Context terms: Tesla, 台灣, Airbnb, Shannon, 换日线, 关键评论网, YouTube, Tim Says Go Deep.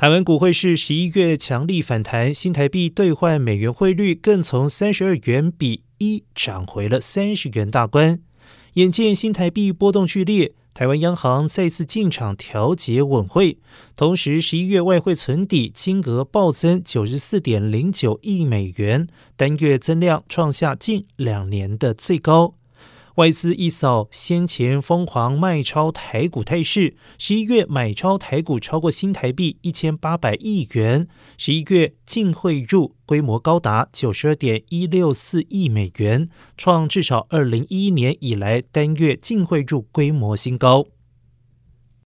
台湾股汇市11月强力反弹，新台币兑换美元汇率更从32.1元涨回了30元大关。眼见新台币波动剧烈，台湾央行再次进场调节稳汇，同时11月外汇存底金额暴增 94.09 亿美元，单月增量创下近2年的最高。外资一扫先前疯狂卖超台股态势，11月买超台股超过新台币1800亿元，11月净汇入规模高达 92.164 亿美元，创至少2011年以来单月净汇入规模新高。